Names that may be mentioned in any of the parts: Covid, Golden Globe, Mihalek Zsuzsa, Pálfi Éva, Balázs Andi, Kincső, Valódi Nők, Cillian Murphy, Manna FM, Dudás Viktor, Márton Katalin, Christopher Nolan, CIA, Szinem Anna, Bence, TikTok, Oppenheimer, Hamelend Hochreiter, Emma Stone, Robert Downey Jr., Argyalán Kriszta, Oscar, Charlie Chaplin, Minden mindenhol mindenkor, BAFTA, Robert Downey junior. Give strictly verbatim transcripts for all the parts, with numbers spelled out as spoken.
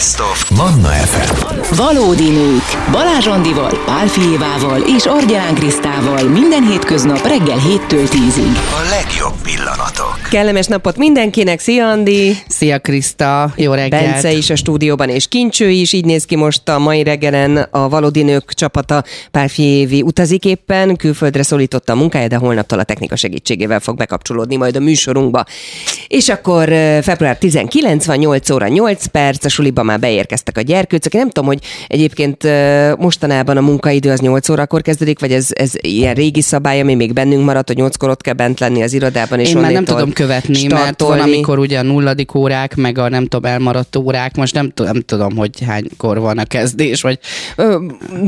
Best of Manna ef em. Valódi nők. Balázs Andival, Pálfi Évával és Argyalán Krisztával minden hétköznap reggel héttől tízig. A legjobb pillanatok. Kellemes napot mindenkinek. Szia Andi. Szia Kriszta. Jó reggelt. Bence is a stúdióban és Kincső is. Így néz ki most a mai reggelen a Valódi nők csapata. Pálfi Évi utazik éppen. Külföldre szólította a munkáját, de holnaptól a technika segítségével fog bekapcsolódni majd a műsorunkba. És akkor február tizenkilencedike van, nyolc óra nyolc perc, a suliba már beérkeztek a gyerkőcök. Én nem tudom, hogy egyébként mostanában a munkaidő az nyolc órakor kezdődik, vagy ez, ez ilyen régi szabály, ami még bennünk maradt, hogy nyolckor ott kell bent lenni az irodában. És én már nem tudom követni, startolni. Mert van, amikor ugye a nulladik órák, meg a nem tudom, elmaradt órák, most nem, t- nem tudom, hogy hánykor van a kezdés. Vagy...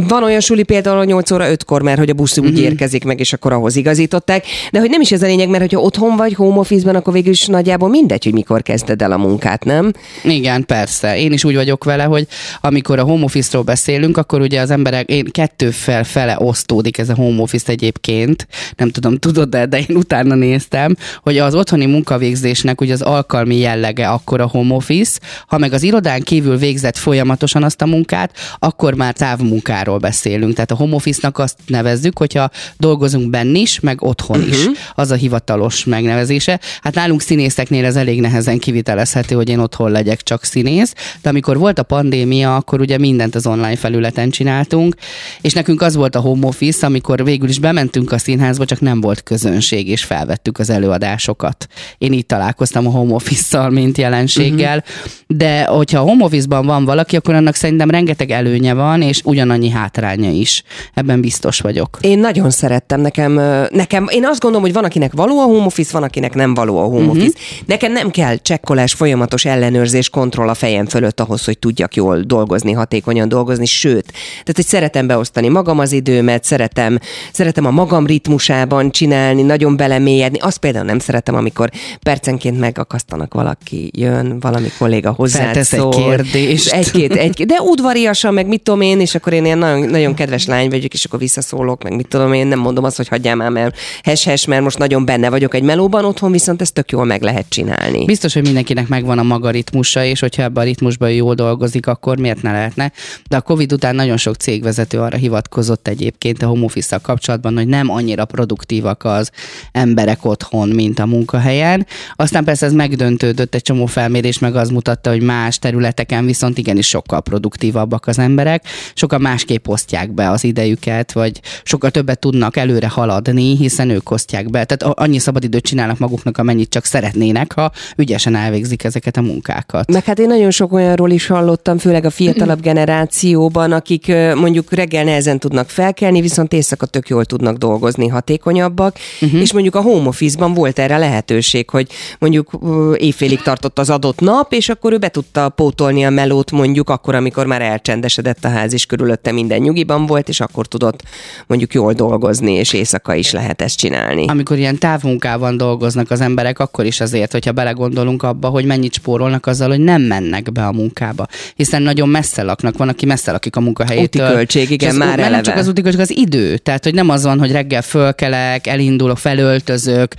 Van olyan suli például nyolc óra ötkor, mert hogy a busz úgy uh-huh. érkezik meg, és akkor ahhoz igazították. De hogy nem is ez a lényeg, mert hogyha otthon vagy, home office-ben, akkor végül is nagyjából mindegy, hogy mikor kezded el a munkát, nem? Igen, persze. Én is úgy vagyok vele, hogy amikor a home office-ról beszélünk, akkor ugye az emberek, én kettő fel fele osztódik ez a home office egyébként. Nem tudom, tudod, de, de én utána néztem, hogy az otthoni munkavégzésnek ugye az alkalmi jellege akkor a home office, ha meg az irodán kívül végzett folyamatosan azt a munkát, akkor már távmunkáról beszélünk. Tehát a home office-nak azt nevezzük, hogyha dolgozunk benn is, meg otthon is. Uh-huh. Az a hivatalos megnevezése. Hát nálunk színészeknél ez elég nehezen kivitelezhető, hogy én otthon legyek csak színész, de amikor volt a pandémia, akkor ugye mindent az online felületen csináltunk, és nekünk az volt a home office, amikor végül is bementünk a színházba, csak nem volt közönség, és felvettük az előadásokat. Én így találkoztam a home office-szal, mint jelenséggel, uh-huh. de hogyha a home office-ban van valaki, akkor annak szerintem rengeteg előnye van, és ugyanannyi hátránya is. Ebben biztos vagyok. Én nagyon szerettem, nekem, nekem én azt gondolom, hogy van, akinek való a home office, van, akinek nem való a home uh-huh. office. Nekem nem kell csekkolás, folyamatos ellenőrzés, kontroll a fejem fölött ahhoz, hogy tudjak jól dolgozni, hatékonyan dolgozni, sőt. Tehát, hogy szeretem beosztani magam az időmet, szeretem, szeretem a magam ritmusában csinálni, nagyon belemélyedni. Azt például nem szeretem, amikor percenként megakasztanak, valaki jön, valami kolléga hozzád szól. Feltesz egy kérdést. Egy-két, egy-két, de udvariasan, meg mit tudom én, és akkor én ilyen nagyon, nagyon kedves lány vagyok, és akkor visszaszólok, meg mit tudom én, nem mondom azt, hogy hagyjál már, mert hes-hes, mert most nagyon benne vagyok egy melóban, otthon viszont ezt tök jól meg lehet csinálni. Biztos, hogy mindenkinek megvan a maga ritmusa, és hogyha ebben a ritmusban jól dolgozik, akkor miért ne lehetne? De a Covid után nagyon sok cégvezető arra hivatkozott egyébként a home office-szal kapcsolatban, hogy nem annyira produktívak az emberek otthon, mint a munkahelyen. Aztán persze ez megdöntődött, egy csomó felmérés meg az mutatta, hogy más területeken viszont igenis sokkal produktívabbak az emberek, sokkal másképp osztják be az idejüket, vagy sokkal többet tudnak előre haladni, hiszen ők osztják be. Tehát annyi szabadidőt csinálnak maguknak, amennyit csak szeretnének, ha ügyesen elvégzik ezeket a munkákat. Meg hát én nagyon sok olyanról is hallottam, főleg a fiatalabb generációban, akik mondjuk reggel nehezen tudnak felkelni, viszont éjszaka tök jól tudnak dolgozni, hatékonyabbak, uh-huh. és mondjuk a home office-ban volt erre lehetőség, hogy mondjuk éjfélig tartott az adott nap, és akkor ő be tudta pótolni a melót mondjuk akkor, amikor már elcsendesedett a ház, és körülötte minden nyugiban volt, és akkor tudott mondjuk jól dolgozni, és éjszaka is lehet ezt csinálni. Amikor ilyen távmunkában dolgoznak az emberek, akkor is azért, hogyha belegondolunk abba, hogy mennyit spórolnak azzal, hogy nem mennek be a munkába. Hiszen nagyon messze laknak, van, aki messze lakik a munkahelyétől. Úti költség, igen, már eleve. Nem csak az úti költség, az idő. Tehát, hogy nem az van, hogy reggel fölkelek, elindulok, felöltözök,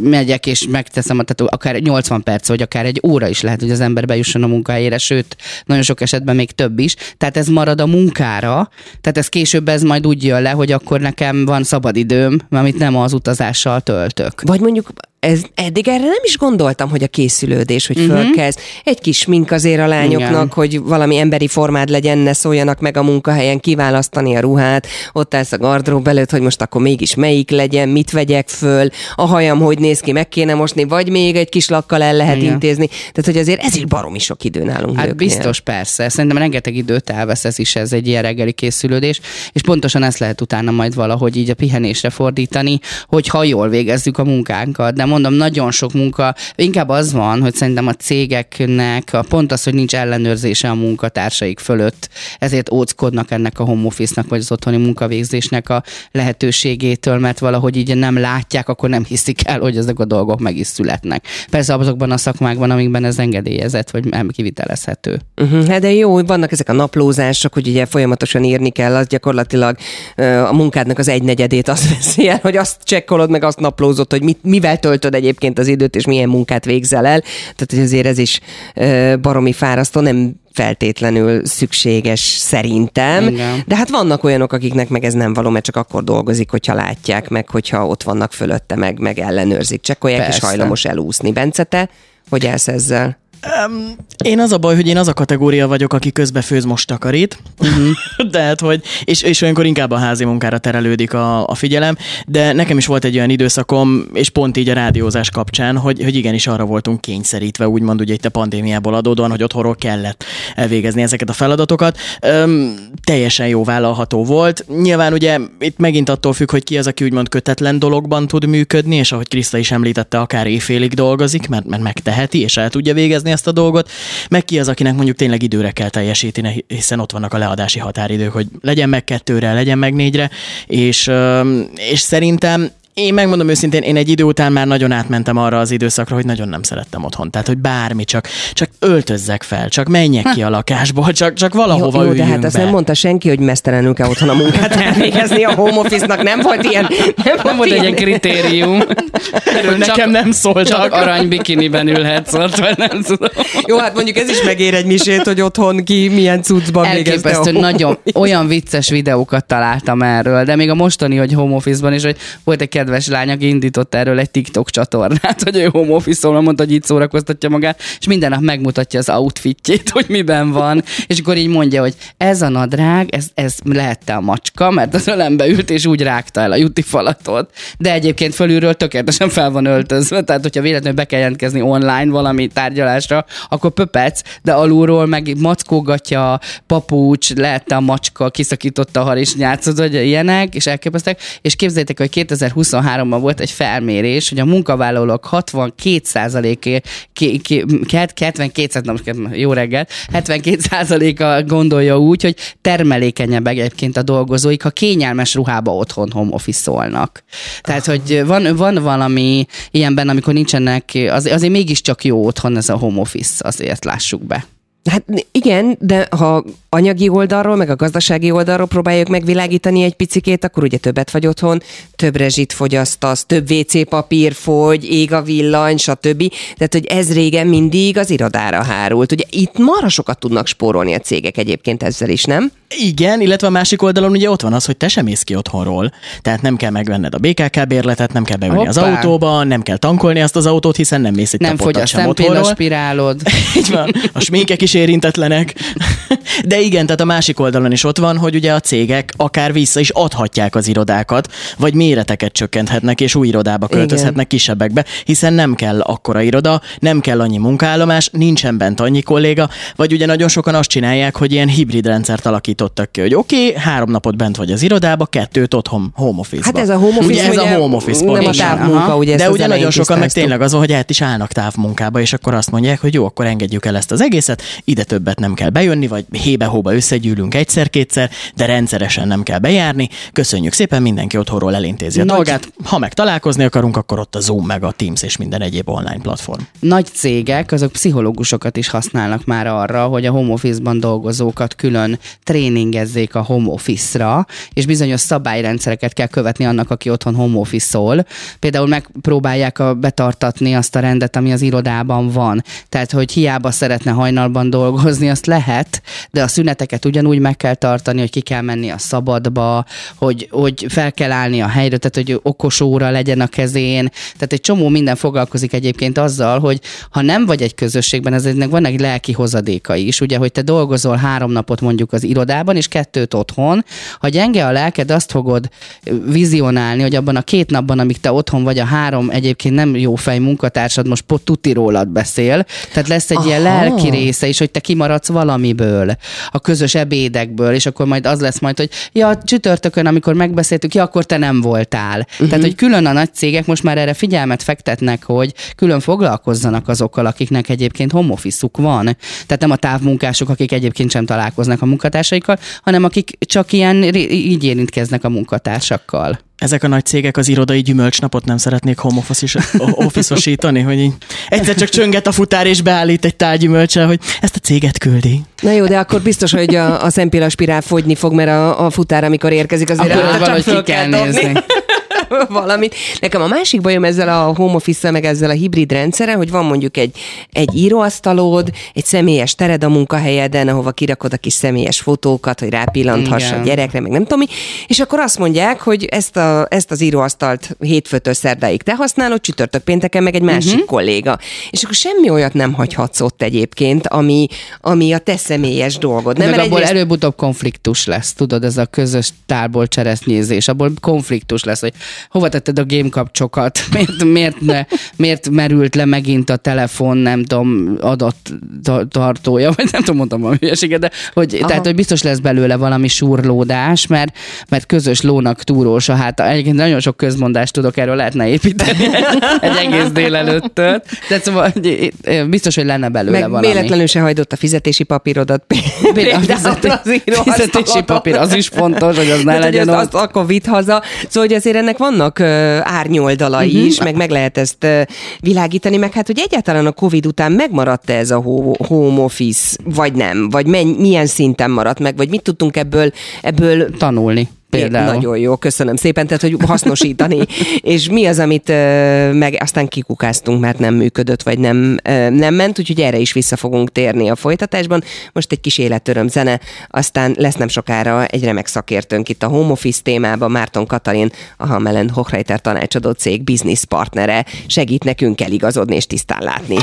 megyek és megteszem, tehát akár nyolcvan perc, vagy akár egy óra is lehet, hogy az ember bejusson a munkahelyére, sőt, nagyon sok esetben még több is. Tehát ez marad a munkára, tehát ez később ez majd úgy jön le, hogy akkor nekem van szabadidőm, amit nem az utazással töltök. Vagy mondjuk Ez, eddig erre nem is gondoltam, hogy a készülődés, hogy uh-huh. fölkezd. Egy kis mink azért a lányoknak, igen. hogy valami emberi formád legyen, ne szóljanak meg a munkahelyen, kiválasztani a ruhát, ott állsz a gardrób előtt, hogy most akkor mégis melyik legyen, mit vegyek föl, a hajam hogy néz ki, meg kéne mosni, vagy még egy kis lakkal el lehet igen. intézni. Tehát, hogy azért ez is baromi sok idő nálunk. Hát nőknél. Biztos, persze. Szerintem rengeteg időt elvesz ez is, ez egy ilyen reggeli készülődés, és pontosan ezt lehet utána majd valahogy így a pihenésre fordítani, hogy ha jól végezzük a munkánkat, de mondom, nagyon sok munka, inkább az van, hogy szerintem a cégeknek a pont az, hogy nincs ellenőrzése a munkatársaik fölött, ezért óckodnak ennek a home office-nak, vagy az otthoni munkavégzésnek a lehetőségétől, mert valahogy így nem látják, akkor nem hiszik el, hogy ezek a dolgok meg is születnek. Persze azokban a szakmákban, amikben ez engedélyezett, vagy kivitelezhető. Uh-huh, hát de jó, vannak ezek a naplózások, hogy ugye folyamatosan írni kell, az gyakorlatilag a munkádnak az egynegyedét azt veszi el, hogy azt csekkolod, meg azt naplózod, hogy mit, mivel töltöd egyébként az időt, és milyen munkát végzel el. Tehát, hogy azért ez is baromi fárasztó, nem feltétlenül szükséges szerintem. Igen. De hát vannak olyanok, akiknek meg ez nem való, mert csak akkor dolgozik, hogyha látják, meg hogyha ott vannak fölötte, meg, meg ellenőrzik, csekkolják, persze, és hajlamos elúszni. Bence, te hogy állsz ezzel? Um, én az a baj, hogy én az a kategória vagyok, aki közbe főz, most takarít, uh-huh. de hát, hogy, és, és olyankor inkább a házi munkára terelődik a, a figyelem, de nekem is volt egy olyan időszakom, és pont így a rádiózás kapcsán, hogy, hogy igenis arra voltunk kényszerítve, úgymond ugye itt a pandémiából adódóan, hogy otthonról kellett elvégezni ezeket a feladatokat. Um, teljesen jó vállalható volt. Nyilván ugye itt megint attól függ, hogy ki az, aki úgymond kötetlen dologban tud működni, és ahogy Kriszta is említette, akár éjfélig dolgozik, mert, mert megteheti, és el tudja végezni ezt a dolgot, meg ki az, akinek mondjuk tényleg időre kell teljesíteni, hiszen ott vannak a leadási határidők, hogy legyen meg kettőre, legyen meg négyre, és, és szerintem én megmondom őszintén, én egy idő után már nagyon átmentem arra az időszakra, hogy nagyon nem szerettem otthon. Tehát, hogy bármi, csak, csak öltözzek fel, csak menjek ki a lakásból, csak, csak valahova jó, jó, üljünk be. De hát azt nem mondta senki, hogy mesztelenül kell otthon a munkát elvégezni a home office-nak. Nem volt ilyen, nem volt, volt ilyen. Egy kritérium. Erről nekem nem szólt. Csak aranybikiniben ülhetsz ott, vagy nem tudom. Jó, hát mondjuk ez is megér egy misét, hogy otthon ki milyen cuccban végezte a home nagyon olyan vicces videókat találtam erről, de még a mostani, hogy home office-ban is, hogy volt egy kedves lány, aki indított erről egy TikTok csatornát, hogy ő home office-on, mondta, hogy így szórakoztatja magát, és minden nap megmutatja az outfitjét, hogy miben van, és akkor így mondja, hogy ez a nadrág, ez, ez lehette a macska, mert az ölembe ült, és úgy rágta el a jutifalatot. De egyébként fölülről tökéletesen fel van öltözve, tehát hogyha véletlenül be kell jelentkezni online valami tárgyalásra, akkor pöpec, de alulról meg mackógatja, papucs, lehette a macska, kiszakította a harisnyát, ilyenek, és elképesztek, és képzeljétek, hogy kétezer-huszonháromban volt egy felmérés, hogy a munkavállalók hatvankét százaléka hetvenkét százaléka gondolja úgy, hogy termelékenyebb egyébként a dolgozóik, ha kényelmes ruhába otthon home office-olnak. Tehát, hogy van, van valami ilyenben, amikor nincsenek, az, azért mégiscsak jó otthon ez a home office, azért lássuk be. Hát igen, de ha anyagi oldalról, meg a gazdasági oldalról próbáljuk megvilágítani egy picikét, akkor ugye többet vagy otthon, több rezsit fogyasztasz, több vé cé papír fogy, ég a villany, stb. Tehát, hogy ez régen mindig az irodára hárult. Ugye itt marha sokat tudnak spórolni a cégek egyébként ezzel is, nem? Igen, illetve a másik oldalon ugye ott van az, hogy te sem mész ki otthonról. Tehát nem kell megvenned a bé ká ká bérletet, nem kell beülni Hoppá. az autóba, nem kell tankolni azt az autót, hiszen nem mész egy nem tapotat sem otthonról. Nem fogy a a sminkek is érintetlenek. De igen, tehát a másik oldalon is ott van, hogy ugye a cégek akár vissza is adhatják az irodákat, vagy méreteket csökkenthetnek, és új irodába költözhetnek, igen, kisebbekbe, hiszen nem kell akkora iroda, nem kell annyi munkaállomás, nincsen bent annyi kolléga, vagy ugye nagyon sokan azt csinálják, hogy ilyen hibrid rendszert alakítottak ki, hogy oké, okay, három napot bent vagy az irodába, kettőt otthon home office-ba. Hát ez a home office, ugye ez ugye a home office nem pont, a távmunka, ugye. De ugye nagyon sokan meg tényleg az, hogy át is állnak távmunkába, és akkor azt mondják, hogy jó, akkor engedjük el ezt az egészet, ide többet nem kell bejönni, vagy hébe-hóba összegyűlünk egyszer-kétszer, de rendszeresen nem kell bejárni. Köszönjük szépen, mindenki otthonról elintézi a Nagy... dolgát. Ha meg találkozni akarunk, akkor ott a Zoom, meg a Teams és minden egyéb online platform. Nagy cégek, azok pszichológusokat is használnak már arra, hogy a home office-ban dolgozókat külön tréningezzék a home office-ra, és bizonyos szabályrendszereket kell követni annak, aki otthon home office-ol. Például megpróbálják a, betartatni azt a rendet, ami az irodában van. Tehát, hogy hiába szeretne hajnalban dolgozni, azt lehet, de a szüneteket ugyanúgy meg kell tartani, hogy ki kell menni a szabadba, hogy, hogy fel kell állni a helyről, tehát hogy okos óra legyen a kezén. Tehát egy csomó minden foglalkozik egyébként azzal, hogy ha nem vagy egy közösségben, ezeknek van egy lelki hozadékai is, ugye, hogy te dolgozol három napot mondjuk az irodában, és kettőt otthon. Ha gyenge a lelked, azt fogod vizionálni, hogy abban a két napban, amíg te otthon vagy, a három egyébként nem jó fej munkatársad most tuti rólad beszél. Tehát lesz egy Aha. ilyen lelki része is, hogy te kimaradsz valamiből, a közös ebédekből, és akkor majd az lesz majd, hogy ja, csütörtökön, amikor megbeszéltük, ja, akkor te nem voltál. Uh-huh. Tehát, hogy külön a nagy cégek most már erre figyelmet fektetnek, hogy külön foglalkozzanak azokkal, akiknek egyébként home office-uk van. Tehát nem a távmunkások, akik egyébként sem találkoznak a munkatársaikkal, hanem akik csak ilyen, így érintkeznek a munkatársakkal. Ezek a nagy cégek az irodai gyümölcsnapot nem szeretnék home office-osítani, hogy így egyszer csak csönget a futár és beállít egy tál gyümölcsel, hogy ezt a céget küldi. Na jó, de akkor biztos, hogy a, a szempilla spirál fogyni fog, mert a, a futár, amikor érkezik, azért akkor áll, valahogy ki kell nézni. valamit. Nekem a másik bajom ezzel a home office-szel, meg ezzel a hibrid rendszeren, hogy van mondjuk egy, egy íróasztalod, egy személyes tered a munkahelyeden, ahova kirakod a kis személyes fotókat, hogy rápillanthass a gyerekre, meg nem tudom mi, és akkor azt mondják, hogy ezt, a, ezt az íróasztalt hétfőtől szerdáig te használod, csütörtök pénteken meg egy másik uh-huh. kolléga. És akkor semmi olyat nem hagyhatsz ott egyébként, ami, ami a te személyes dolgod. Nem, meg abból egyrészt... előbb-utóbb konfliktus lesz, tudod, ez a közös tárból cseresznyézés, abból konfliktus lesz, hogy hova tetted a gémkapcsokat, miért, miért, ne, miért merült le megint a telefon, nem tudom, adattartója, vagy nem tudom, mondtam a hülyeséget, de hogy, tehát, hogy biztos lesz belőle valami súrlódás, mert, mert közös lónak túrós a háta. Egyébként nagyon sok közmondást tudok, erről lehetne építeni egy egész délelőttől. Tehát szóval biztos, hogy lenne belőle meg valami. Véletlenül se hajdott a fizetési papírodat. A fizeti, fizetési papír, az is fontos, hogy az ne hát, legyen azt, azt akkor vidd haza. Szóval, hogy azért ennek vannak uh, árnyoldalai uh-huh. is, meg meg lehet ezt uh, világítani, meg hát, hogy egyáltalán a Covid után megmaradt-e ez a ho- home office, vagy nem, vagy men- milyen szinten maradt meg, vagy mit tudtunk ebből, ebből tanulni. Például. Nagyon jó, köszönöm szépen, tehát hogy hasznosítani. És mi az, amit ö, meg aztán kikukáztunk, mert nem működött, vagy nem, ö, nem ment, úgyhogy erre is vissza fogunk térni a folytatásban. Most egy kis életöröm zene, aztán lesz nem sokára egy remek szakértőnk itt a home office témában, Márton Katalin, a Hamelend Hochreiter tanácsadó cég business partnere, segít nekünk eligazodni és tisztán látni.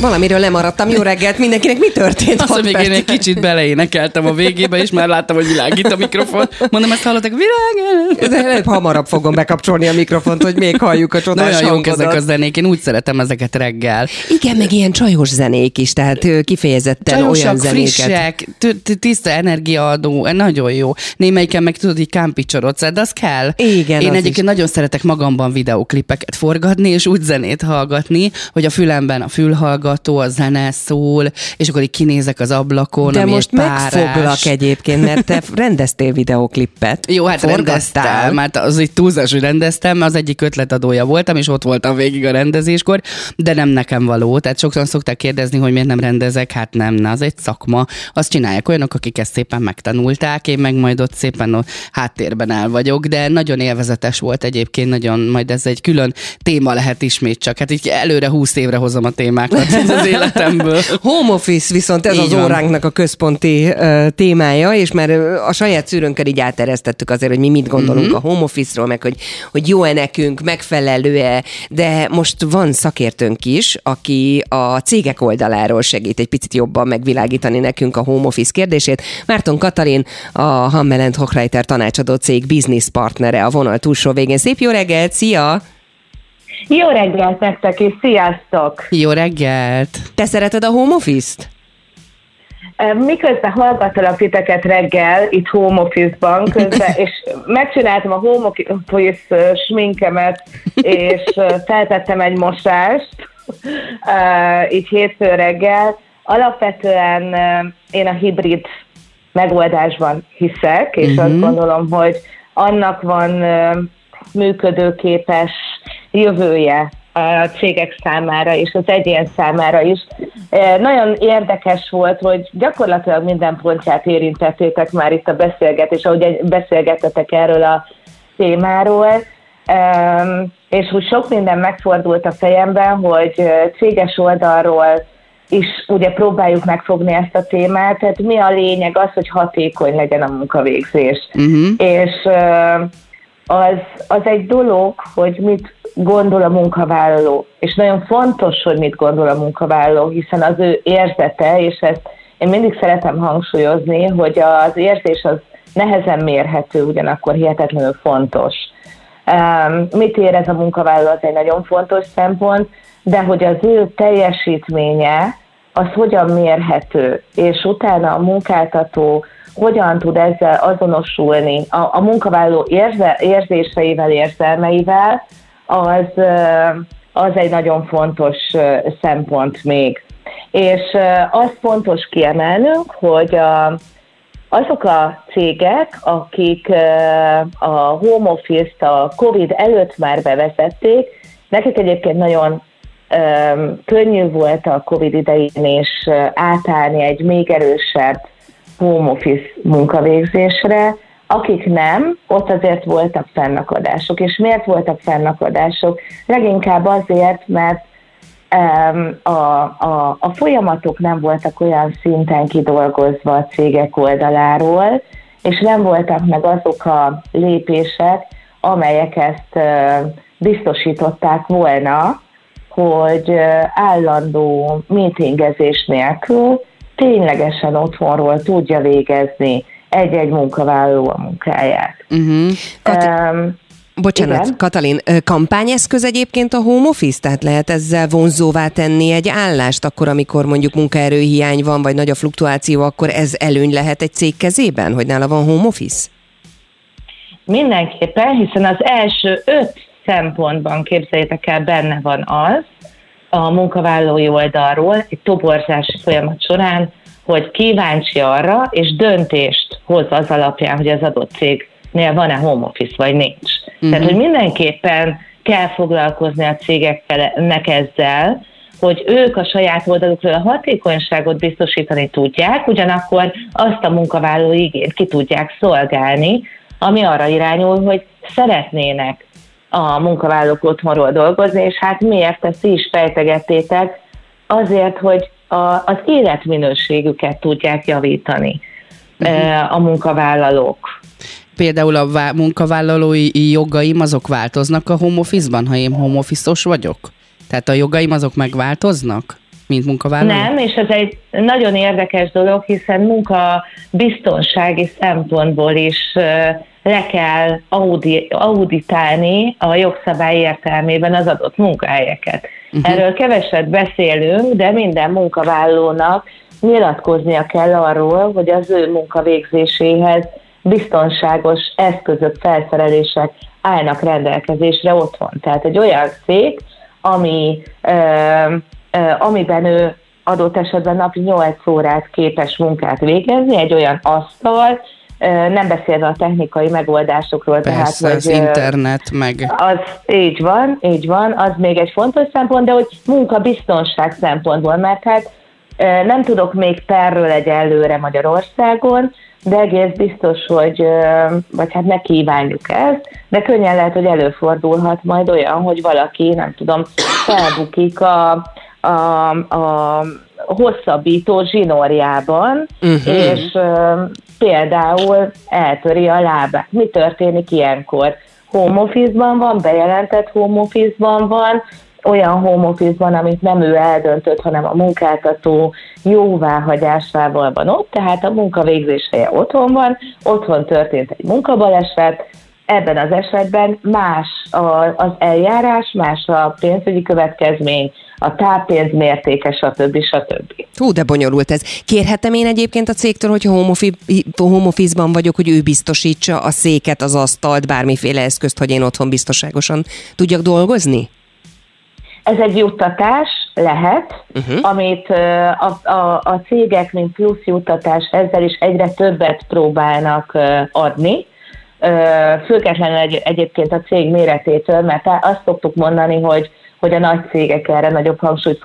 Valamiről lemaradtam. Jó reggelt mindenkinek. Mi történt? Azt, még én egy kicsit beleénekeltem a végébe, és már láttam, hogy világít a mikrofon. Mondom, ezt hallottak, világ. Hamarabb fogom bekapcsolni a mikrofont, hogy még halljuk a csodás hangodat. Nagyon jók ezek a zenék. Én úgy szeretem ezeket reggel. Igen, meg ilyen csajos zenék is, tehát kifejezetten csajosak, olyan zenéket. Csajosak, frissek, tiszta energiaadó, nagyon jó. Némelyiken meg tudod, így kámpicsorodsz, de az kell. Igen, én egyébként nagyon szeretek magamban videóklipeket forgatni, és úgy zenét hallgatni, hogy a fülemben a fülhallgat, a zene szól, és akkor így kinézek az ablakon, de ami most párás. Megfoglak egyébként, mert te rendeztél videóklippet. Jó, hát forgasztál. Rendeztál, mert az egy túlzás, hogy rendeztem, mert az egyik ötletadója voltam, és ott voltam végig a rendezéskor, de nem nekem való. Tehát sokszor szokták kérdezni, hogy miért nem rendezek, hát nem, na, az egy szakma. Azt csinálják olyanok, akik ezt szépen megtanulták, én meg majd ott szépen a háttérben áll vagyok, de nagyon élvezetes volt egyébként, nagyon, majd ez egy külön téma lehet ismét csak. Hát így előre húsz évre hozom a témákat. Az életemből. Home office viszont ez így az van. Óránknak a központi uh, témája, és már a saját szűrőnkkel így áteresztettük azért, hogy mi mit gondolunk mm-hmm. a home office-ról, meg hogy, hogy jó-e nekünk, megfelelő-e, de most van szakértőnk is, aki a cégek oldaláról segít egy picit jobban megvilágítani nekünk a home office kérdését. Márton Katalin, a Hamelend Hochreiter tanácsadó cég business partnere a vonal túlsó végén. Szép jó reggelt, szia! Jó reggelt nektek, és sziasztok! Jó reggelt! Te szereted a home office-t? Miközben hallgattalak titeket reggel, itt home office-ban, közben, és megcsináltam a home office sminkemet, és feltettem egy mosást, így hétfő reggel. Alapvetően én a hibrid megoldásban hiszek, és uh-huh. azt gondolom, hogy annak van működőképes jövője a cégek számára és az egyén számára is. Nagyon érdekes volt, hogy gyakorlatilag minden pontját érintettétek már itt a beszélgetés, ahogy beszélgettetek erről a témáról, és úgy sok minden megfordult a fejemben, hogy céges oldalról is ugye próbáljuk megfogni ezt a témát, tehát mi a lényeg az, hogy hatékony legyen a munkavégzés. Uh-huh. És az, az egy dolog, hogy mit gondol a munkavállaló, és nagyon fontos, hogy mit gondol a munkavállaló, hiszen az ő érzete, és ezt én mindig szeretem hangsúlyozni, hogy az érzés az nehezen mérhető, ugyanakkor hihetetlenül fontos. Um, mit érez a munkavállaló, az egy nagyon fontos szempont, de hogy az ő teljesítménye, az hogyan mérhető, és utána a munkáltató hogyan tud ezzel azonosulni, a, a munkavállaló érze, érzéseivel, érzelmeivel, az, az egy nagyon fontos szempont még. És az fontos kiemelnünk, hogy a, azok a cégek, akik a home office-t a Covid előtt már bevezették, nekik egyébként nagyon könnyű volt a Covid idején is átállni egy még erősebb home office munkavégzésre, Akik nem, ott azért voltak fennakadások. És miért voltak fennakadások? Leginkább azért, mert A, a, a folyamatok nem voltak olyan szinten kidolgozva a cégek oldaláról, és nem voltak meg azok a lépések, amelyek ezt biztosították volna, hogy állandó meetingezés nélkül ténylegesen otthonról tudja végezni egy-egy munkavállaló a munkáját. Uh-huh. Kat- um, Bocsánat, igen? Katalin, kampányeszköz egyébként a home office? Tehát lehet ezzel vonzóvá tenni egy állást akkor, amikor mondjuk munkaerőhiány van, vagy nagy a fluktuáció, akkor ez előny lehet egy cég kezében, hogy nála van home office? Mindenképpen, hiszen az első öt szempontban, képzeljétek el, benne van az a munkavállalói oldalról egy toborzási folyamat során, hogy kíváncsi arra, és döntést hoz az alapján, hogy az adott cégnél van-e home office, vagy nincs. Mm-hmm. Tehát, hogy mindenképpen kell foglalkozni a cégeknek ezzel, hogy ők a saját oldalukról a hatékonyságot biztosítani tudják, ugyanakkor azt a munkavállalói igényt ki tudják szolgálni, ami arra irányul, hogy szeretnének a munkavállalók otthonról dolgozni, és hát miért ezt is fejtegettétek? Azért, hogy a, az életminőségüket tudják javítani mm-hmm. a munkavállalók. Például a vá- munkavállalói jogaim azok változnak a home office-ban, ha én home office-os vagyok? Tehát a jogaim azok megváltoznak, mint munkavállaló? Nem, és ez egy nagyon érdekes dolog, hiszen munkabiztonsági szempontból is le kell audi- auditálni a jogszabály értelmében az adott munkahelyeket. Uh-huh. Erről keveset beszélünk, de minden munkavállalónak nyilatkoznia kell arról, hogy az ő munkavégzéséhez biztonságos eszközök, felszerelések állnak rendelkezésre otthon. Tehát egy olyan cég, ami, ö, ö, amiben ő adott esetben napi nyolc órát képes munkát végezni, egy olyan asztal, ö, nem beszélve a technikai megoldásokról. Persze, tehát, az hogy, internet meg... Az, így van, így van, az még egy fontos szempont, de hogy munkabiztonság szempontból, mert hát ö, nem tudok még perről egyelőre Magyarországon, de egész biztos, hogy, vagy hát ne kívánjuk ezt, de könnyen lehet, hogy előfordulhat majd olyan, hogy valaki, nem tudom, felbukik a, a, a hosszabbító zsinórjában, uh-huh. és um, például eltöri a lábát. Mi történik ilyenkor? Home office-ban van, bejelentett home office-ban van, olyan home office-ban, amit nem ő eldöntött, hanem a munkáltató jóváhagyásával van ott, tehát a munkavégzés helye otthon van, otthon történt egy munkabaleset, ebben az esetben más az eljárás, más a pénzügyi következmény, a táppénz mértéke, stb. stb. Hú, de bonyolult ez. Kérhetem én egyébként a cégtől, hogy home office-ban vagyok, hogy ő biztosítsa a széket, az asztalt, bármiféle eszközt, hogy én otthon biztonságosan tudjak dolgozni? Ez egy juttatás lehet, uh-huh. amit a, a, a cégek, mint plusz juttatás, ezzel is egyre többet próbálnak adni, függetlenül egy, egyébként a cég méretétől, mert azt szoktuk mondani, hogy, hogy a nagy cégek erre nagyobb hangsúlyt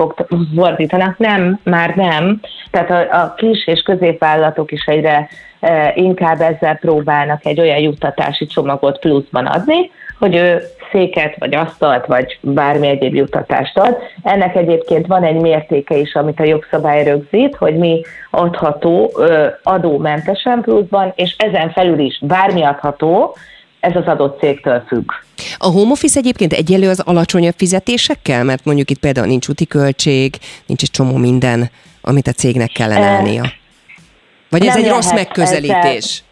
fordítanak. Nem, már nem. Tehát a, a kis és középvállalatok is egyre inkább ezzel próbálnak egy olyan juttatási csomagot pluszban adni, hogy ő széket, vagy asztalt, vagy bármi egyéb juttatást ad. Ennek egyébként van egy mértéke is, amit a jogszabály rögzít, hogy mi adható adómentesen pluszban, és ezen felül is bármi adható, ez az adott cégtől függ. A home office egyébként egyelő az alacsonyabb fizetésekkel? Mert mondjuk itt például nincs úti költség, nincs egy csomó minden, amit a cégnek kellene állnia. Vagy ez egy rossz megközelítés?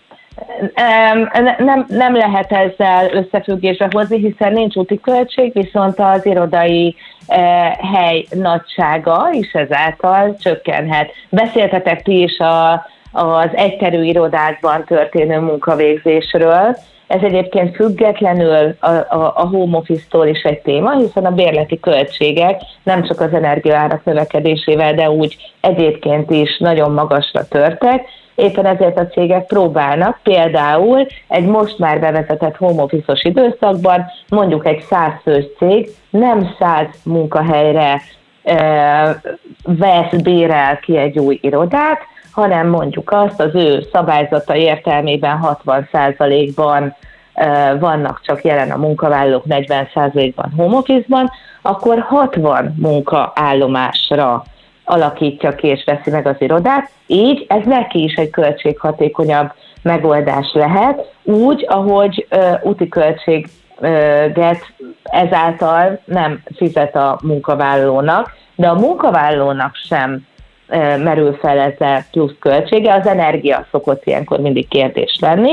Nem, nem lehet ezzel összefüggésbe hozni, hiszen nincs úti költség, viszont az irodai eh, hely nagysága is ezáltal csökkenhet. Beszéltetek ti is a, az egyterű irodákban történő munkavégzésről. Ez egyébként függetlenül a, a, a home office-tól is egy téma, hiszen a bérleti költségek nem csak az energiaárak növekedésével, de úgy egyébként is nagyon magasra törtek. Éppen ezért a cégek próbálnak például egy most már bevezetett home office-os időszakban, mondjuk egy száz fős cég nem száz munkahelyre e, vesz, bérel ki egy új irodát, hanem mondjuk azt, az ő szabályzata értelmében hatvan százalékban e, vannak csak jelen a munkavállalók, negyven százalékban home office-ban, akkor hatvan munkaállomásra alakítja ki és veszi meg az irodát, így ez neki is egy költséghatékonyabb megoldás lehet, úgy, ahogy e, úti költséget ezáltal nem fizet a munkavállalónak, de a munkavállalónak sem merül fel ezzel plusz költsége, az energia szokott ilyenkor mindig kérdés lenni,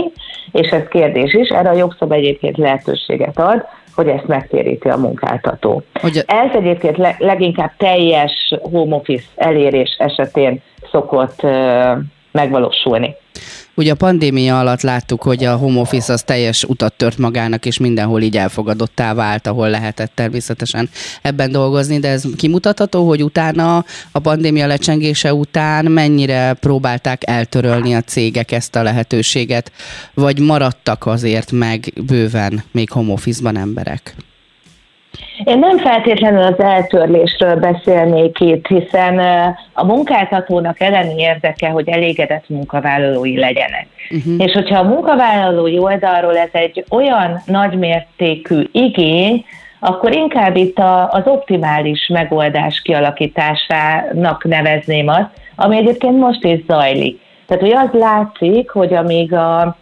és ez kérdés is, erre a jogszabály egyébként lehetőséget ad, hogy ezt megtéríti a munkáltató. Ugye... Ez egyébként leginkább teljes home office elérés esetén szokott megvalósulni. Ugye a pandémia alatt láttuk, hogy a home office az teljes utat tört magának, és mindenhol így elfogadottá vált, ahol lehetett természetesen ebben dolgozni, de ez kimutatható, hogy utána a pandémia lecsengése után mennyire próbálták eltörölni a cégek ezt a lehetőséget, vagy maradtak azért meg bőven még home office-ban emberek? Én nem feltétlenül az eltörlésről beszélnék itt, hiszen a munkáltatónak elemi érdeke, hogy elégedett munkavállalói legyenek. Uh-huh. És hogyha a munkavállalói oldalról ez egy olyan nagymértékű igény, akkor inkább itt a, az optimális megoldás kialakításának nevezném azt, ami egyébként most is zajlik. Tehát, hogy az látszik, hogy amíg a, a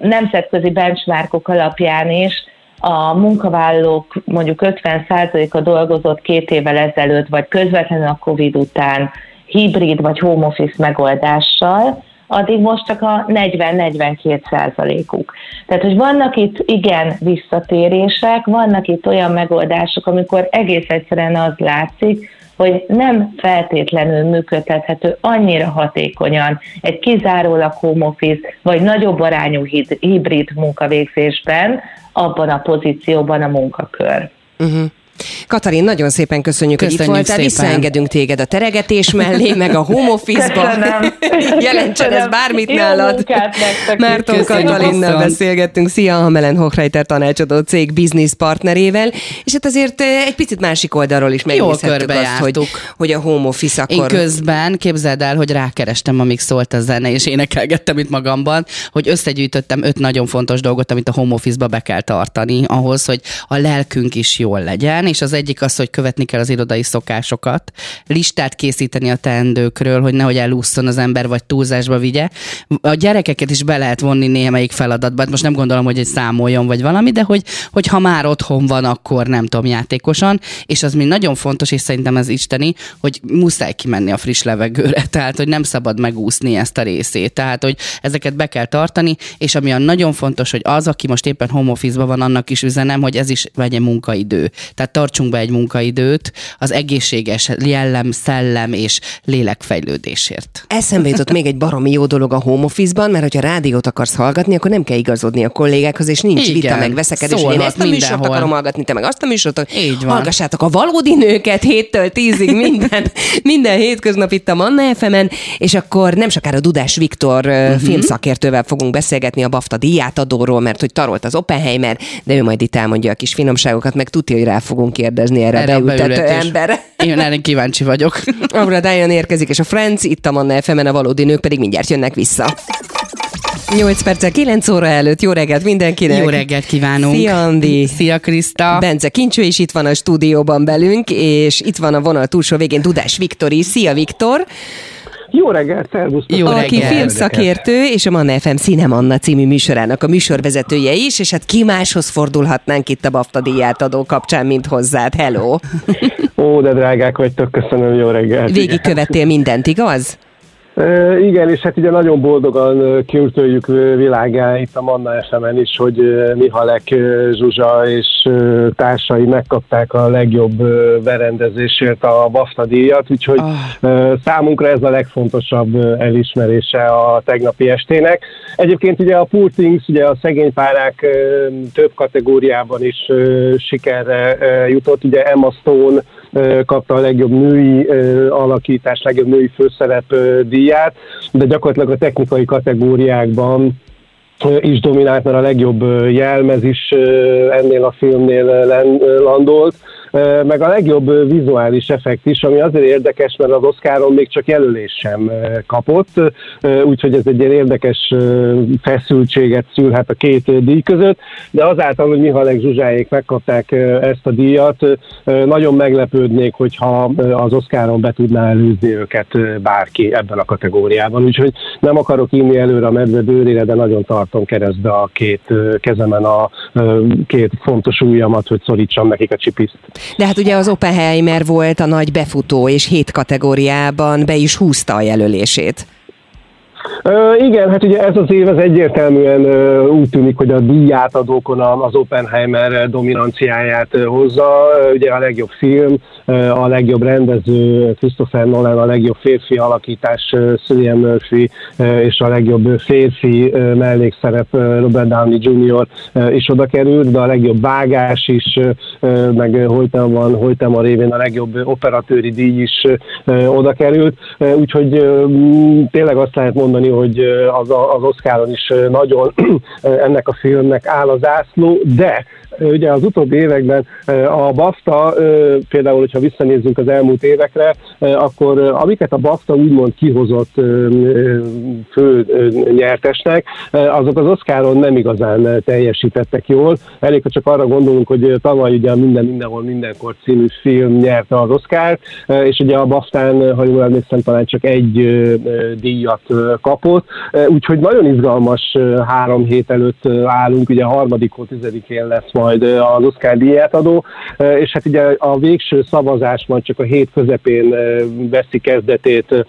nemzetközi benchmarkok alapján is a munkavállalók mondjuk ötven százaléka dolgozott két évvel ezelőtt, vagy közvetlenül a Covid után hibrid vagy home office megoldással, addig most csak a negyven-negyvenkét százalékuk. Tehát, hogy vannak itt igen visszatérések, vannak itt olyan megoldások, amikor egész egyszerűen az látszik, hogy nem feltétlenül működtethető annyira hatékonyan egy kizárólag home office, vagy nagyobb arányú hibrid munkavégzésben, abban a pozícióban a munkakör. Uh-huh. Katalin, nagyon szépen köszönjük, köszönjük, hogy itt voltál. Visszaengedünk téged a teregetés mellé, meg a home office-ba. Jelentsen ez bármit jó nálad. Márton Katalinnal beszélgettünk. Szia, Hamelend Hochreiter tanácsadó cég business partnerével. És hát azért egy picit másik oldalról is megnézhettük azt, hogy, hogy a home office akkor... Én közben, képzeld el, hogy rákerestem, amíg szólt a zene, és énekelgettem itt magamban, hogy összegyűjtöttem öt nagyon fontos dolgot, amit a home office-ba be kell tartani, ahhoz, hogy a lelkünk is jól legyen. És az egyik az, hogy követni kell az irodai szokásokat, listát készíteni a teendőkről, hogy nehogy elússzon az ember, vagy túlzásba vigye. A gyerekeket is be lehet vonni némelyik feladatba, most nem gondolom, hogy egy számoljon, vagy valami, de hogy, hogy ha már otthon van, akkor nem tudom, játékosan, és az még nagyon fontos, és szerintem ez isteni, hogy muszáj kimenni a friss levegőre, tehát, hogy nem szabad megúszni ezt a részét, tehát, hogy ezeket be kell tartani, és ami a nagyon fontos, hogy az, aki most éppen home office-ban van, annak is üzenem, hogy ez is vagy egy munkaidő. Tehát tartsunk be egy munkaidőt az egészséges jellem, szellem és lélekfejlődésért. Eszembe jutott még egy baromi jó dolog a home office-ban, mert hogyha rádiót akarsz hallgatni, akkor nem kell igazodni a kollégákhoz, és nincs igen, vita meg veszekedés. Én ezt a műsort akarom hallgatni, te meg azt a műsort. Hallgassátok a Valódi Nőket héttől tízig minden, minden hétköznap itt a Manna ef em-en, és akkor nem sokára Dudás Viktor uh-huh. filmszakértővel fogunk beszélgetni a BAFTA díjátadóról, mert hogy tarolt az Oppenheimer, de ő majd itt elmondja a kis finomságokat, meg tudja, hogy rá fogunk kérdezni erre, erre beültető ember. Én erre kíváncsi vagyok. Abra Dion érkezik, és a Friends, itt a Manna ef em-en, a Valódi Nők pedig mindjárt jönnek vissza. nyolc perccel kilenc óra előtt. Jó reggelt mindenkinek! Jó reggelt kívánunk! Szia, Andi! Szia, Kriszta! Bence, Kincső is itt van a stúdióban velünk, és itt van a vonal túlsó végén Dudás Viktor is. Szia, Viktor! Jó reggelt, szervusz! Jó reggelt! Aki filmszakértő, és a Manna ef em Szinem Anna című műsorának a műsorvezetője is, és hát ki máshoz fordulhatnánk itt a BAFTA díjátadó kapcsán, mint hozzád. Hello! Ó, de drágák vagytok, köszönöm, jó reggelt! Végigkövettél mindent, igaz? E, igen, és hát ugye nagyon boldogan kiürtöljük világá itt a Manna ef em-en is, hogy Mihalek Zsuzsa és társai megkapták a legjobb berendezésért a BAFTA díjat, úgyhogy ah. számunkra ez a legfontosabb elismerése a tegnapi estének. Egyébként ugye a Poor Things, ugye a szegény párák több kategóriában is sikerre jutott, ugye Emma Stone kapta a legjobb női alakítás, legjobb női főszerep díját, de gyakorlatilag a technikai kategóriákban is dominált, mert a legjobb jelmez is ennél a filmnél landolt. meg a legjobb vizuális effekt is, ami azért érdekes, mert az Oscaron még csak jelölés sem kapott, úgyhogy ez egy ilyen érdekes feszültséget szülhet a két díj között, de azáltal, hogy Mihalek Zsuzsáék megkapták ezt a díjat, nagyon meglepődnék, hogyha az Oscaron be tudná előzni őket bárki ebben a kategóriában, úgyhogy nem akarok inni előre a medve bőrére, de nagyon tartom keresztbe a két kezemen a két fontos ujjamat, hogy szorítsam nekik a csipiszt. De hát ugye az Oppenheimer volt a nagy befutó, és hét kategóriában be is húzta a jelölését. Uh, igen, hát ugye ez az év az egyértelműen uh, úgy tűnik, hogy a díjátadókon az Oppenheimer dominanciáját uh, hozza. Uh, ugye a legjobb film, uh, a legjobb rendező Christopher Nolan, a legjobb férfi alakítás uh, Cillian Murphy, uh, és a legjobb férfi uh, mellékszerep uh, Robert Downey junior Uh, is oda került, de a legjobb vágás is, uh, meg Holten van, Holten van révén a legjobb operatőri díj is uh, oda került. Uh, úgyhogy uh, tényleg azt lehet mondani, hogy az, az Oscaron is nagyon ennek a filmnek áll a zászló, de ugye az utóbbi években a BAFTA, például, hogyha visszanézzünk az elmúlt évekre, akkor amiket a BAFTA úgymond kihozott fő nyertesnek, azok az Oscaron nem igazán teljesítettek jól. Elég, ha csak arra gondolunk, hogy tavaly ugye a Minden mindenhol mindenkor című film nyerte az Oscart, és ugye a BAFTÁN, ha jól emlékszem, talán csak egy díjat kapott, úgyhogy nagyon izgalmas három hét előtt állunk, ugye a harmadikon, tizedikén lesz majd az Oscar díjátadó, és hát ugye a végső szavazás majd csak a hét közepén veszi kezdetét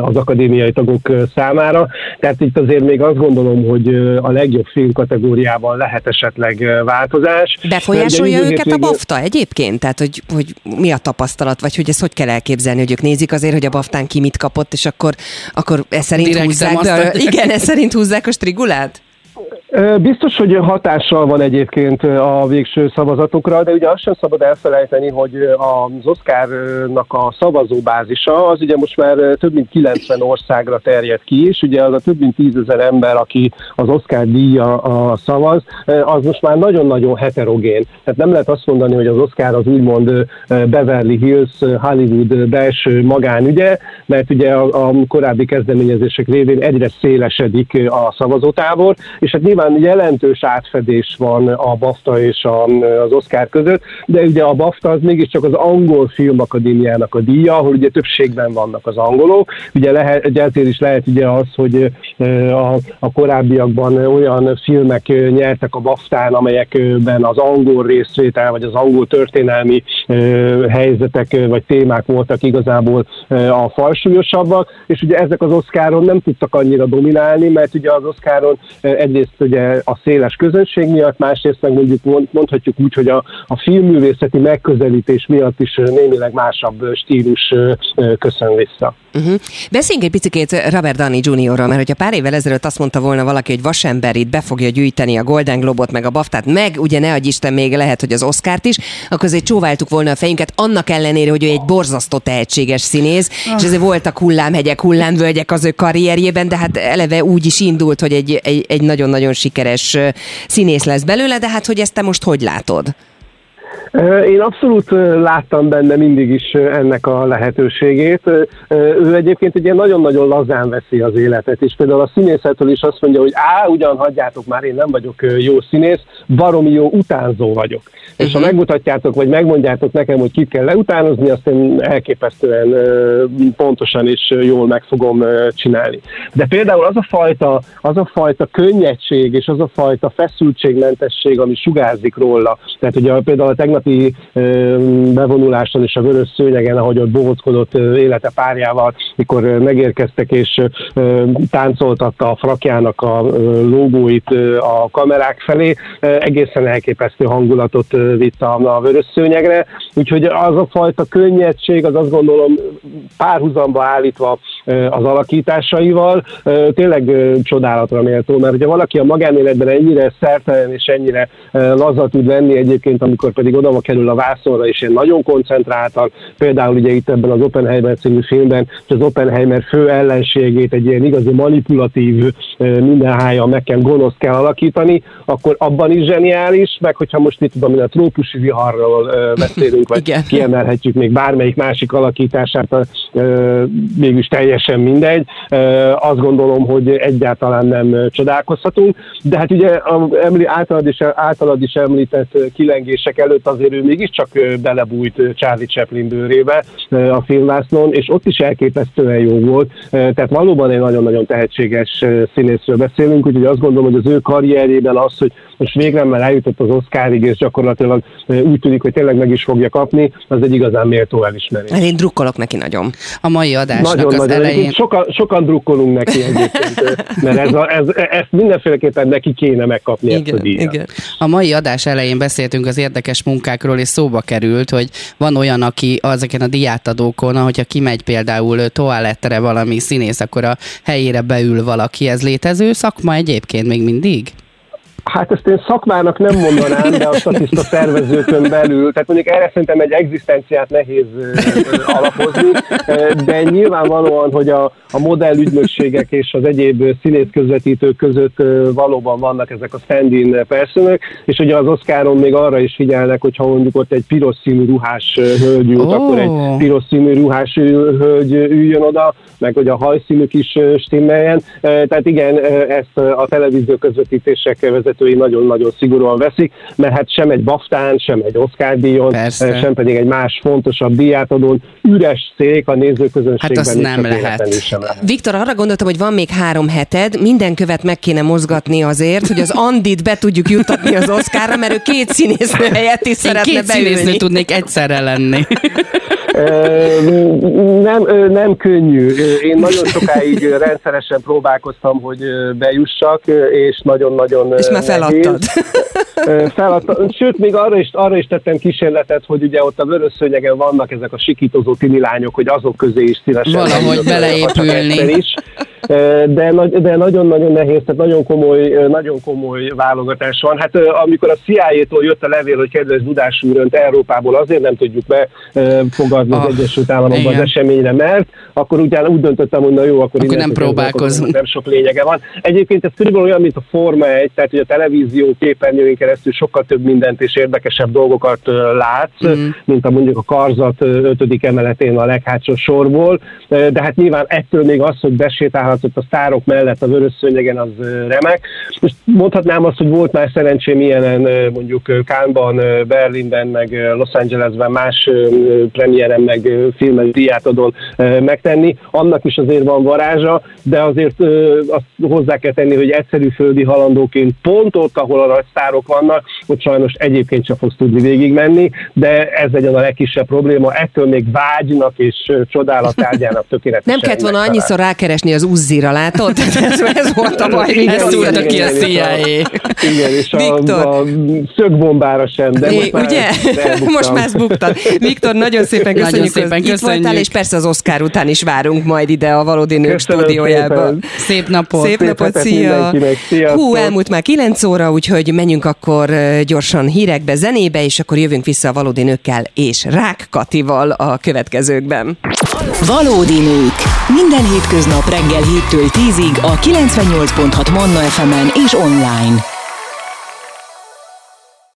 az akadémiai tagok számára, tehát itt azért még azt gondolom, hogy a legjobb film kategóriában lehet esetleg változás. Befolyásolja őket a BAFTA egyébként? Tehát, hogy, hogy mi a tapasztalat, vagy hogy ezt hogy kell elképzelni, hogy ők nézik azért, hogy a BAFTÁN ki mit kapott, és akkor, akkor ez szerint húzzák be a, igen, ez szerint húzzák a strigulát? Biztos, hogy hatással van egyébként a végső szavazatokra, de ugye azt sem szabad elfelejteni, hogy az Oscarnak a szavazóbázisa az ugye most már több mint kilencven országra terjed ki, és ugye az a több mint tízezer ember, aki az Oscar díja a szavaz, az most már nagyon-nagyon heterogén. Tehát nem lehet azt mondani, hogy az Oscar az úgymond Beverly Hills, Hollywood belső magánügye, mert ugye a korábbi kezdeményezések révén egyre szélesedik a szavazótábor, és hát nyilván jelentős átfedés van a BAFTA és a, az Oscar között, de ugye a BAFTA az mégiscsak az angol filmakadémiának a díja, ahol ugye többségben vannak az angolok. Ugye lehet, ezért is lehet ugye az, hogy a, a korábbiakban olyan filmek nyertek a BAFTA-n, amelyekben az angol részvétel, vagy az angol történelmi helyzetek, vagy témák voltak igazából a falsúlyosabbak, és ugye ezek az Oscaron nem tudtak annyira dominálni, mert ugye az Oscaron egyrészt ugye a széles közönség miatt, másrészt meg mondjuk mondhatjuk úgy, hogy a, a filmművészeti megközelítés miatt is némileg másabb stílus köszön vissza. Uh-huh. Beszéljünk egy picit Robert Downey juniorról, mert hogyha pár évvel ezelőtt azt mondta volna valaki, hogy Vasember itt be fogja gyűjteni a Golden Globot, meg a baftát, meg ugye ne adj Isten még lehet, hogy az Oscart is, akkor azért csóváltuk volna a fejünket, annak ellenére, hogy ő egy borzasztó tehetséges színész, ah. és ezért voltak hullámhegyek, hullámvölgyek az ő karrierjében, de hát eleve úgy is indult, hogy egy, egy, egy nagyon-nagyon sikeres színész lesz belőle, de hát hogy ezt te most hogy látod? Én abszolút láttam benne mindig is ennek a lehetőségét. Ő egyébként egy ilyen nagyon-nagyon lazán veszi az életet, és például a színészettől is azt mondja, hogy á, ugyan hagyjátok már, én nem vagyok jó színész, baromi jó utánzó vagyok. Uh-huh. És ha megmutatjátok, vagy megmondjátok nekem, hogy kit kell leutánozni, azt én elképesztően pontosan és jól meg fogom csinálni. De például az a fajta, az a fajta könnyedség, és az a fajta feszültségmentesség, ami sugárzik róla. Tehát ugye például a tegnap bevonuláson és a vörös szőnyegen, ahogy ott bohóckodott élete párjával, mikor megérkeztek és táncoltatta a frakjának a logóit a kamerák felé, egészen elképesztő hangulatot vitt a vörös szőnyegre, úgyhogy az a fajta könnyedség, az azt gondolom párhuzamba állítva az alakításaival, tényleg csodálatra méltó, mert ha valaki a magánéletben ennyire szertelen és ennyire laza tud lenni egyébként, amikor pedig oda kerül a vászonra, és én nagyon koncentráltan, például ugye itt ebben az Oppenheimer című filmben, az Oppenheimer fő ellenségét egy ilyen igazi manipulatív mindenhája meg kell, gonosz kell alakítani, akkor abban is zseniális, meg hogyha most itt tudom, a trópusi viharról beszélünk, vagy igen, kiemelhetjük még bármelyik másik alakítását, mégis teljesen mindegy. Azt gondolom, hogy egyáltalán nem csodálkozhatunk, de hát ugye általad is, általad is említett kilengések előtt azért ő mégiscsak belebújt Charlie Chaplin bőrébe a filmvásznon, és ott is elképesztően jó volt, tehát valóban egy nagyon-nagyon tehetséges színészről beszélünk, úgyhogy azt gondolom, hogy az ő karrierjében az, hogy most végre már eljutott az Oscarig, és gyakorlatilag úgy tűnik, hogy tényleg meg is fogja kapni, az egy igazán méltó elismerés. Én drukkolok neki nagyon. A mai adásnak nagyon, az nagyon elején. Sokan, sokan drukkolunk neki egyébként, mert ez a, ez, ezt mindenféleképpen neki kéne megkapni, igen, ezt a díjat. Igen. A mai adás elején beszéltünk az érdekes munkákról, és szóba került, hogy van olyan, aki azeken a díjátadókon, ahogyha kimegy például toalettre valami színész, akkor a helyére beül valaki. Ez létező szakma egyébként még mindig? Hát ezt én szakmának nem mondanám, de a statiszta szervezőkön belül, tehát mondjuk erre szerintem egy egzisztenciát nehéz alapozni, de nyilvánvalóan, hogy a, a modellügynökségek és az egyéb színészközvetítők között valóban vannak ezek a stand-in personök, és ugye az Oscaron még arra is figyelnek, hogyha mondjuk ott egy piros színű ruhás hölgy ült, oh. akkor egy piros színű ruhás hölgy üljön oda, meg hogy a hajszínük is stimmeljen, tehát igen, ezt a televízió közvetítések vezetők nagyon-nagyon szigorúan veszik, mert hát sem egy BAFTÁN, sem egy Oscar-díjon, persze, sem pedig egy más fontosabb díjátadón üres szék a nézőközönségben. Hát azt nem lehet. Sem lehet. Viktor, arra gondoltam, hogy van még három heted, minden követ meg kéne mozgatni azért, hogy az Andit be tudjuk juttatni az Oscarra, mert ő két színésznő helyett is szeretne beülni. Én két színésznő tudnék egyszerre lenni. Nem, nem könnyű. Én nagyon sokáig rendszeresen próbálkoztam, hogy bejussak, és nagyon-nagyon és már feladtad. Feladtam. Sőt, még arra is, arra is tettem kísérletet, hogy ugye ott a vörös szőnyegen vannak ezek a sikítozó tini lányok, hogy azok közé is szívesen valahogy beleépülni. De, de nagyon-nagyon nehéz, tehát nagyon komoly, nagyon komoly válogatás van. Hát amikor a C I A-tól jött a levél, hogy kedves Dudás úr, önt Európából azért nem tudjuk befogadni oh, az Egyesült Államokban az eseményre, mert akkor ugyan úgy döntöttem, hogy na jó, akkor, akkor nem próbálkozunk. Nem sok lényege van. Egyébként ez körülbelül olyan, mint a Forma egy, tehát hogy a televízió képernyőink keresztül sokkal több mindent és érdekesebb dolgokat látsz, mm. mint a mondjuk a Karzat ötödik emeletén a leghátsó sorból. De hát nyilván ettől még az, hogy besétálhat a sztárok mellett a vörös szőnyegen, az remek. Most mondhatnám azt, hogy volt már szerencsém ilyenen mondjuk Cannes-ban, Berlinben, meg Los Angelesben, más premieren, meg filmes díjátadón megtenni. Annak is azért van varázsa, de azért azt hozzá kell tenni, hogy egyszerű földi halandóként pont ott, ahol a nagy sztárok vannak, ott sajnos egyébként sem fogsz tudni végigmenni, de ez legyen a legkisebb probléma. Ettől még vágynak és csodálatárgyának tökéletesen. Nem kellett volna annyiszor rákeresni az úz Zira, látod? Ez, ez volt a baj. Ezt szúrta ki a C I A. Igen, és Viktor, a, a szögbombára sem, de é, most ugye? Már most már ezt buktad. Viktor, nagyon szépen köszönjük, nagyon szépen köszönjük. Itt voltál, és persze az Oscar után is várunk majd ide a Valódi Nők stúdiójában. Szép napot! Szép napot, szia! Hú, elmúlt már kilenc óra, úgyhogy menjünk akkor gyorsan hírekbe, zenébe, és akkor jövünk vissza a Valódi Nőkkel és Rák Katival a következőkben. Valódi Nők. Minden hétköznap reggel héttől tízig a kilencvennyolc pont hat Manna F M-en és online.